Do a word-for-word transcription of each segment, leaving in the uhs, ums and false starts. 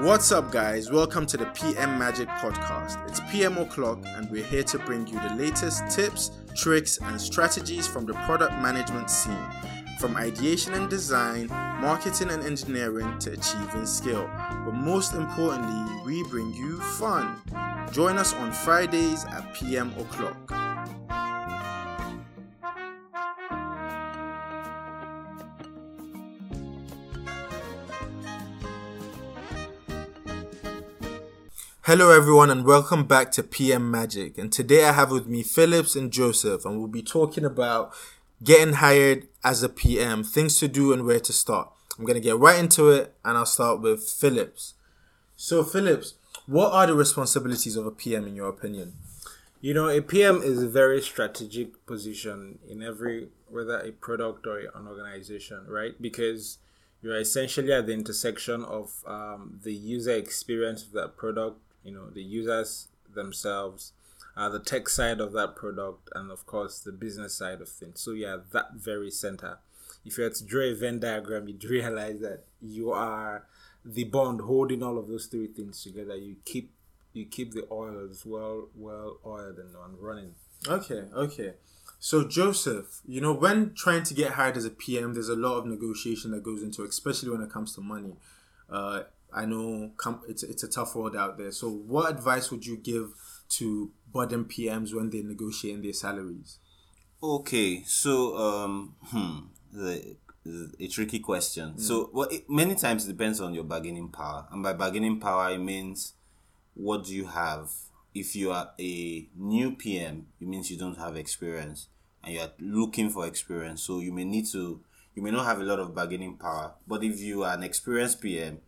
What's up, guys? Welcome to the P M Magic podcast. It's P M O'Clock and we're here to bring you the latest tips, tricks and strategies from the product management scene. From ideation and design, marketing and engineering to achieving scale. But most importantly, we bring you fun. Join us on Fridays at P M O'Clock. Hello everyone and welcome back to P M Magic, and today I have with me Phillips and Joseph, and we'll be talking about getting hired as a P M, things to do and where to start. I'm going to get right into it and I'll start with Phillips. So Phillips, what are the responsibilities of a P M in your opinion? You know, a P M is a very strategic position in every, whether a product or an organization, right? Because you're essentially at the intersection of um, the user experience of that product, you know, the users themselves, uh, the tech side of that product, and of course the business side of things. So yeah, that very center. If you had to draw a Venn diagram, you'd realize that you are the bond holding all of those three things together. You keep you keep the oils well well oiled and running. Okay, okay. So Joseph, you know, when trying to get hired as a P M, there's a lot of negotiation that goes into it, especially when it comes to money. Uh, I know com- it's it's a tough world out there. So what advice would you give to budding P Ms when they're negotiating their salaries? Okay, so um, hmm, the, the, a tricky question. Mm. So well, it, many times it depends on your bargaining power, and by bargaining power, it means what do you have. If you are a new P M, it means you don't have experience and you are looking for experience. So you may need to, you may not have a lot of bargaining power. But if you are an experienced P M,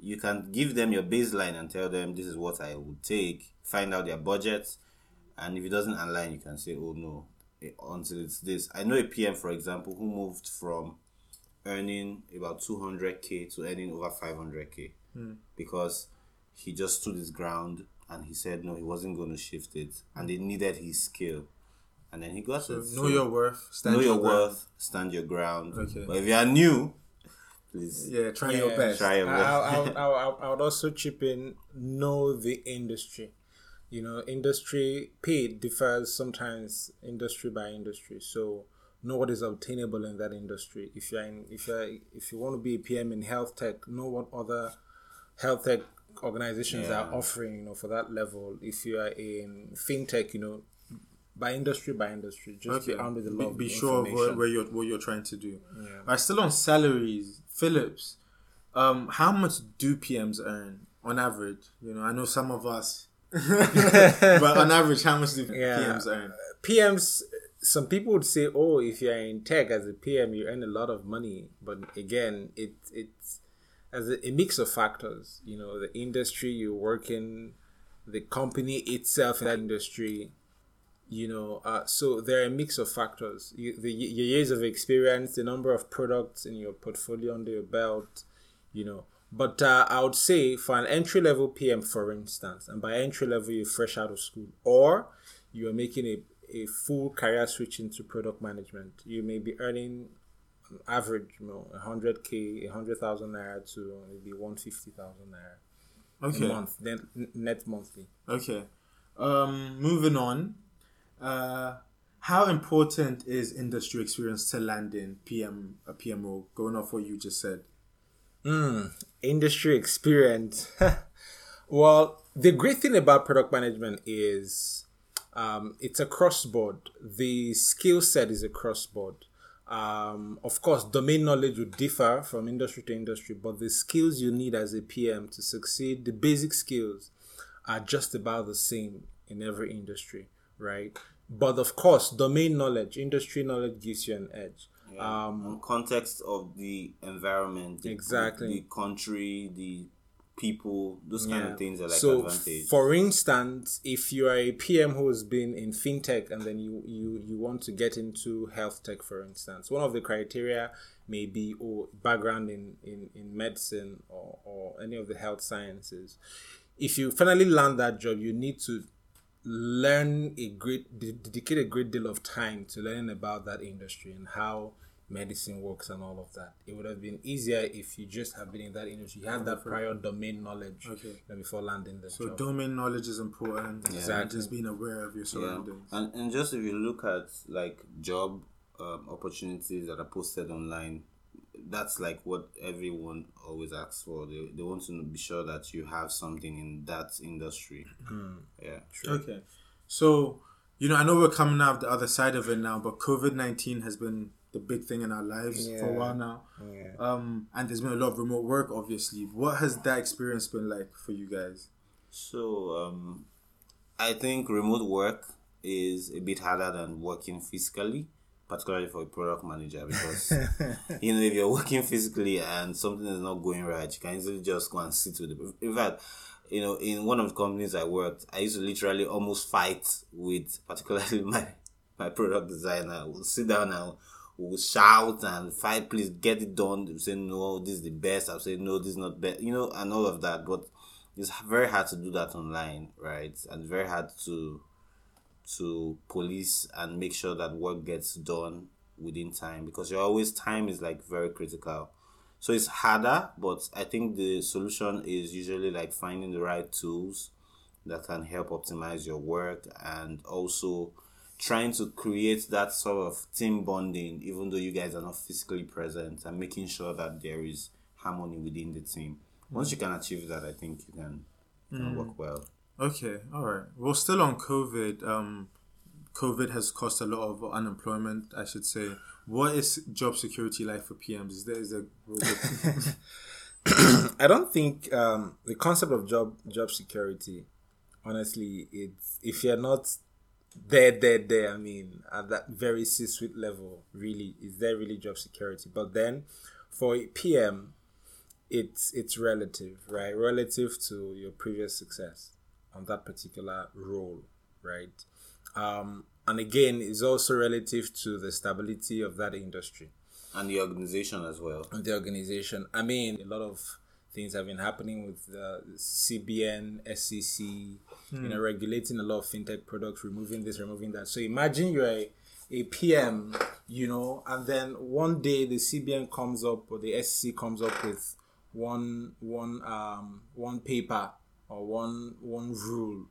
you can give them your baseline and tell them this is what I would take, find out their budgets. And if it doesn't align, you can say, oh no, until it's this. I know a P M, for example, who moved from earning about two hundred K to earning over five hundred K mm. because he just stood his ground. And he said no, he wasn't going to shift it. And they needed his skill. And then he got so it. Know so your worth. Stand know your, your worth. Stand your ground. Okay. But if you are new, please. Yeah, try yeah, your best. Try your I, best. I, I, I, I would also chip in, know the industry. You know, industry pay differs sometimes industry by industry. So know what is obtainable in that industry. If you're in, if you if you want to be a P M in health tech, know what other health tech organizations yeah. are offering, you know, for that level. If you are in fintech, you know, by industry by industry, just okay. be armed with a lot. Be, be sure of where, where you're what you're trying to do. Yeah. Right, still on salaries, Phillips. Um, how much do P Ms earn on average? You know, I know some of us, but on average, how much do yeah. P Ms earn? P Ms. Some people would say, oh, if you are in tech as a P M, you earn a lot of money. But again, it it's. as a, a mix of factors, you know, the industry you work in, the company itself in that industry, you know, uh, so there are a mix of factors. You, the, your years of experience, the number of products in your portfolio under your belt, you know. But uh, I would say for an entry-level P M, for instance, and by entry-level, you're fresh out of school, or you're making a, a full career switch into product management, you may be earning average, you know, one hundred K, one hundred thousand naira to maybe one hundred fifty thousand naira okay. a month, then net monthly. Okay. Um, moving on. Uh, how important is industry experience to landing P M a P M role? Going off what you just said. Mm, industry experience. Well, the great thing about product management is um, it's a cross board. The skill set is a cross board. Um, of course, domain knowledge would differ from industry to industry, but the skills you need as a P M to succeed, the basic skills are just about the same in every industry, right? But of course, domain knowledge, industry knowledge gives you an edge. Yeah. Um, context of the environment, the, exactly. the country, the people, those kind yeah. of things are like so advantage. F- for instance, if you are a P M who has been in fintech and then you, you, you want to get into health tech, for instance, one of the criteria may be oh, background in, in, in medicine or, or any of the health sciences. If you finally land that job, you need to learn a great, dedicate a great deal of time to learning about that industry and how medicine works and all of that. It would have been easier if you just have been in that industry, you have that prior domain knowledge okay. before landing the so job. So domain knowledge is important. Yeah. Exactly. And just being aware of your surroundings. Yeah. And and just if you look at like job um, opportunities that are posted online, that's like what everyone always asks for. They they want to be sure that you have something in that industry. Mm. Yeah. True. Okay. So, you know, I know we're coming out the other side of it now, but COVID nineteen has been the big thing in our lives yeah. for a while now. Yeah. Um, and there's been a lot of remote work, obviously. What has that experience been like for you guys? So, um, I think remote work is a bit harder than working physically, particularly for a product manager, because you know, if you're working physically and something is not going right, you can easily just go and sit with it. In fact, you know, in one of the companies I worked, I used to literally almost fight with particularly my my product designer. We'll sit down and we'll shout and fight, please get it done. They'll say, no, this is the best. I'll say, no, this is not best, you know, and all of that. But it's very hard to do that online, right? And very hard to to police and make sure that work gets done within time, because you're always, time is like very critical. So it's harder, but I think the solution is usually like finding the right tools that can help optimize your work, and also trying to create that sort of team bonding, even though you guys are not physically present, and making sure that there is harmony within the team. Once you can achieve that, I think you can, you can mm. work well. Okay, all right. Well, still on COVID, um, COVID has caused a lot of unemployment, I should say. What is job security like for P Ms? Is there is there? I don't think um, the concept of job job security, honestly, it's if you're not there, there, there. I mean, at that very C-suite level, really, is there really job security? But then, for a P M, it's it's relative, right? Relative to your previous success on that particular role, right? Um, and again, it's also relative to the stability of that industry. And the organization as well. And the organization. I mean, a lot of things have been happening with the C B N, S E C, hmm. you know, regulating a lot of fintech products, removing this, removing that. So imagine you're a, a P M, you know, and then one day the C B N comes up or the S E C comes up with one one um one paper or one one rule,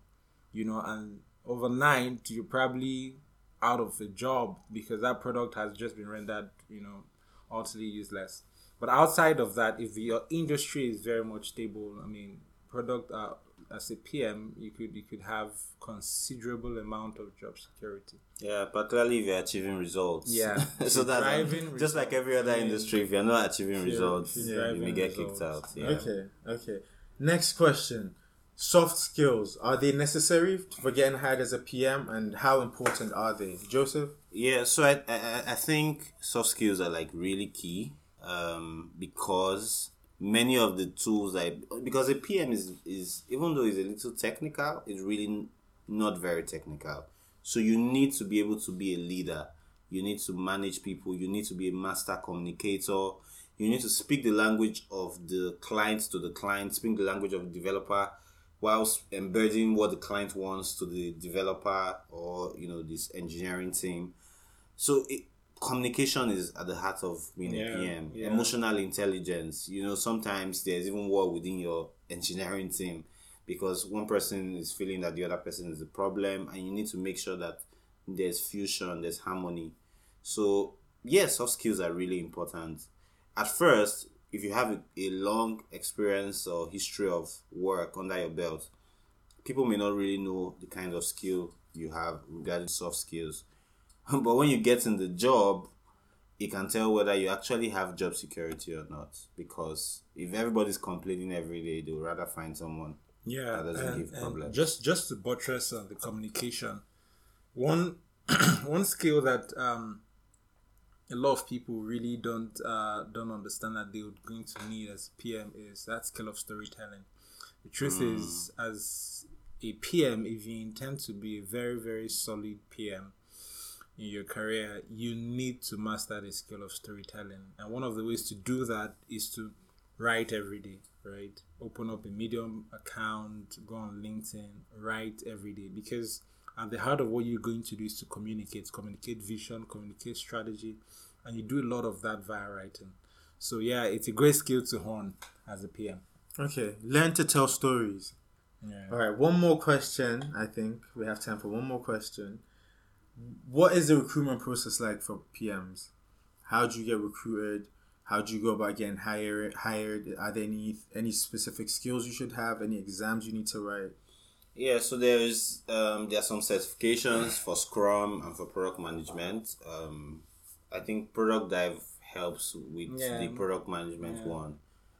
you know, and overnight you're probably out of a job because that product has just been rendered, you know, utterly useless. But outside of that, if your industry is very much stable, I mean, product uh, as a P M, you could you could have considerable amount of job security. Yeah, particularly if you're achieving results. Yeah, so that um, just like every other industry, if you're not achieving results, yeah, you may get results. Kicked out. Yeah. Okay, okay. Next question. Soft skills, are they necessary for getting hired as a P M, and how important are they? Joseph? Yeah, so I I, I think soft skills are like really key, um, because many of the tools I because a P M is, is even though it's a little technical, it's really not very technical. So you need to be able to be a leader. You need to manage people. You need to be a master communicator. You need to speak the language of the clients to the client, speak the language of the developer, whilst embedding what the client wants to the developer or, you know, this engineering team. So it, communication is at the heart of being yeah, a P M. Yeah. Emotional intelligence. You know, sometimes there's even war within your engineering team because one person is feeling that the other person is the problem, and you need to make sure that there's fusion, there's harmony. So, yes, soft skills are really important. At first, if you have a, a long experience or history of work under your belt, people may not really know the kind of skill you have regarding soft skills. But when you get in the job, you can tell whether you actually have job security or not. Because if everybody's complaining every day, they'll rather find someone yeah, that doesn't and, give problems. Just, just to buttress on the communication, one one skill that um, a lot of people really don't uh, don't understand that they would going to need as P M is that skill of storytelling. The truth mm. is, as a P M, if you intend to be a very, very solid P M in your career, you need to master the skill of storytelling. And one of the ways to do that is to write every day, right? Open up a Medium account, go on LinkedIn, write every day, because at the heart of what you're going to do is to communicate, communicate vision, communicate strategy, and you do a lot of that via writing. So yeah, it's a great skill to hone as a P M. Okay, learn to tell stories. Yeah. All right, one more question. I think we have time for one more question. What is the recruitment process like for P Ms? How do you get recruited? How do you go about getting hired? Hired? Are there any any specific skills you should have? Any exams you need to write? Yeah, so there's um, there are some certifications for Scrum and for product management. Um, I think Product Dive helps with yeah. the product management yeah. one,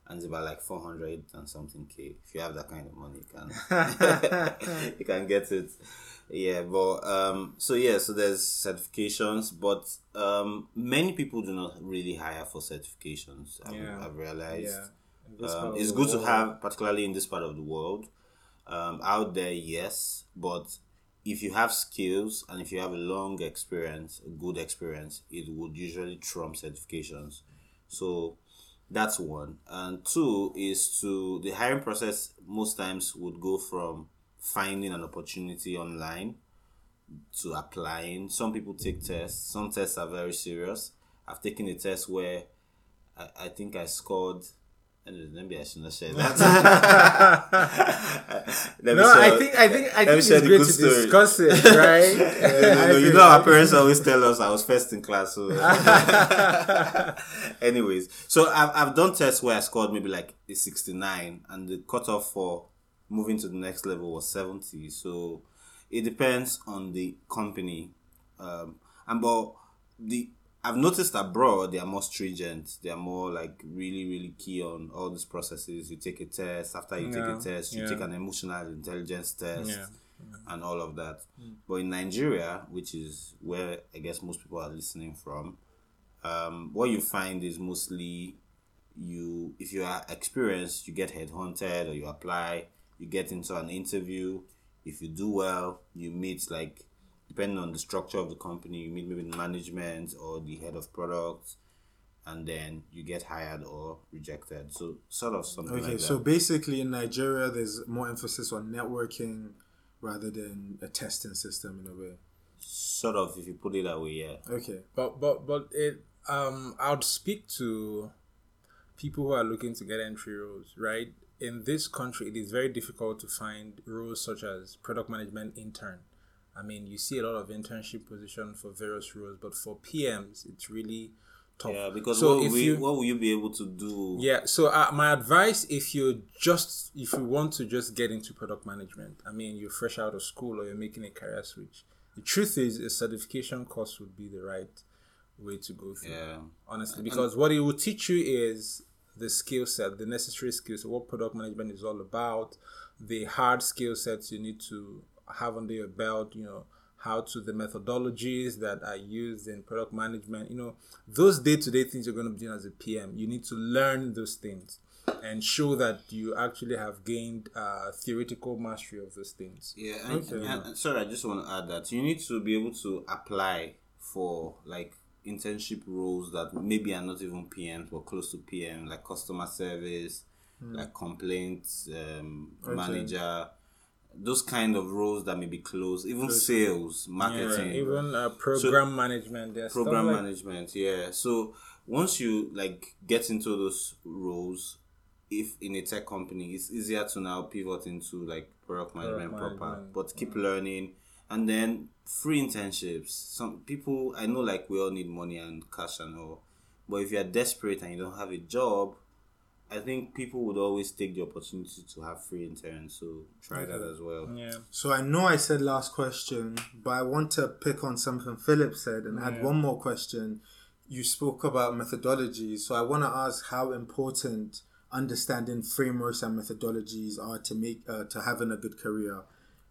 and it's about like four hundred and something k. If you have that kind of money, you can you can get it. Yeah, but um, so yeah, so there's certifications, but um, many people do not really hire for certifications. I've, yeah. I've realized yeah. um, it's good to have, particularly in this part of the world. Um, out there, yes, but if you have skills and if you have a long experience, a good experience, it would usually trump certifications. So that's one. And two is to the hiring process most times would go from finding an opportunity online to applying. Some people take tests. Some tests are very serious. I've taken a test where I, I think I scored... Maybe I should not share that. no, share, I think I think I think it's great to story. discuss it, right? uh, no, no, you know, our parents always tell us I was first in class. So anyways, so I've I've done tests where I scored maybe like a sixty-nine, and the cutoff for moving to the next level was seventy. So it depends on the company, um, and but the. I've noticed abroad they are more stringent. They are more like really, really key on all these processes. You take a test. After you yeah. take a test, you yeah. take an emotional intelligence test yeah. Yeah. and all of that. Mm. But in Nigeria, which is where I guess most people are listening from, um, what you find is mostly you, if you are experienced, you get headhunted or you apply, you get into an interview. If you do well, you meet like depending on the structure of the company, you meet maybe management or the head of product, and then you get hired or rejected. So sort of something okay, like that. Okay, so basically in Nigeria, there's more emphasis on networking rather than a testing system in a way. Sort of, if you put it that way, yeah. Okay. But but but it um I would speak to people who are looking to get entry roles, right? In this country, it is very difficult to find roles such as product management intern. I mean, you see a lot of internship positions for various roles, but for P Ms, it's really tough. Yeah, because so what, if will you, what will you be able to do? Yeah, so uh, my advice, if you just, if you want to just get into product management, I mean, you're fresh out of school or you're making a career switch, the truth is a certification course would be the right way to go through, yeah. honestly, because and what it will teach you is the skill set, the necessary skill set, what product management is all about, the hard skill sets you need to have under your belt, you know, how to the methodologies that are used in product management, you know, those day-to-day things you're going to be doing as a P M. You need to learn those things and show that you actually have gained uh, theoretical mastery of those things. Yeah, and, okay. and, and sorry, I just want to add that you need to be able to apply for like internship roles that maybe are not even P Ms but close to P M, like customer service, mm. like complaints um, okay. manager. Those kind of roles that may be close, even sales, marketing, yeah, even uh, program so, management. Program like... management, yeah. So once you like get into those roles, if in a tech company, it's easier to now pivot into like product management product proper, management. But keep yeah. learning. And then free internships. Some people, I know like we all need money and cash and all, but if you are desperate and you don't have a job, I think people would always take the opportunity to have free interns, so try that as well. Yeah. So I know I said last question, but I want to pick on something Philip said and yeah. add one more question. You spoke about methodologies, so I want to ask how important understanding frameworks and methodologies are to make uh, to having a good career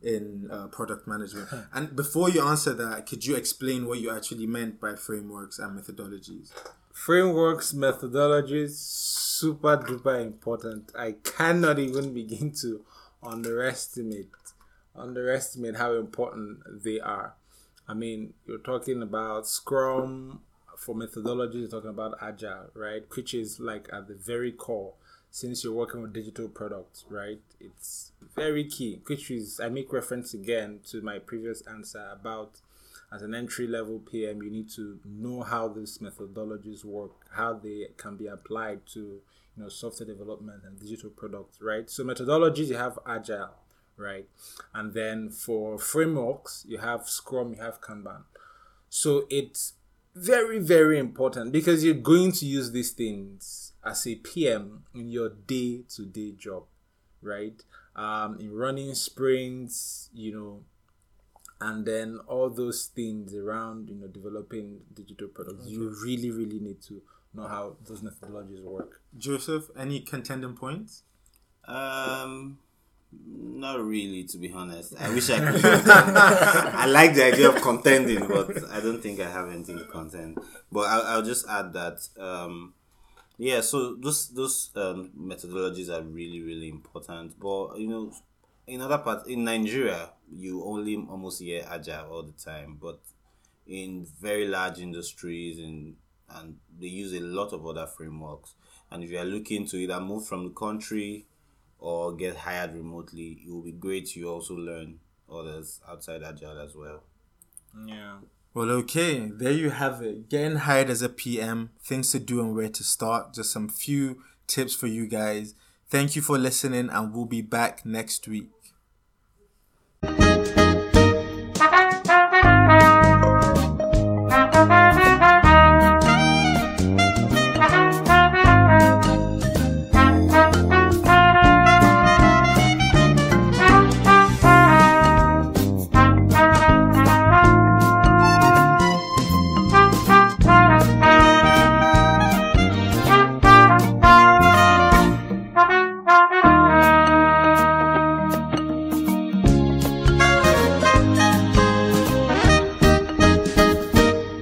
in uh, product management. And before you answer that, could you explain what you actually meant by frameworks and methodologies? Frameworks, methodologies, super duper important. I cannot even begin to underestimate underestimate how important they are. I mean, you're talking about Scrum for methodologies, you're talking about Agile, right? Which is like at the very core, since you're working with digital products, right? It's very key, which is, I make reference again to my previous answer about as an entry-level P M, you need to know how these methodologies work, how they can be applied to, you know, software development and digital products, right? So methodologies, you have Agile, right? And then for frameworks, you have Scrum, you have Kanban. So it's very, very important because you're going to use these things as a P M in your day-to-day job, right? Um, in running sprints, you know, and then all those things around, you know, developing digital products. Okay. You really, really need to know how those methodologies work. Joseph, any contending points? Um, not really, to be honest. I wish I could. I like the idea of contending, but I don't think I have anything to contend. But I'll, I'll just add that, um, yeah, so those those um, methodologies are really, really important. But, you know, in other parts, in Nigeria, you only almost hear Agile all the time, but in very large industries and and they use a lot of other frameworks. And if you are looking to either move from the country or get hired remotely, it will be great you also learn others outside Agile as well. Yeah. Well, okay, there you have it. Getting hired as a P M, things to do and where to start. Just some few tips for you guys. Thank you for listening, and we'll be back next week.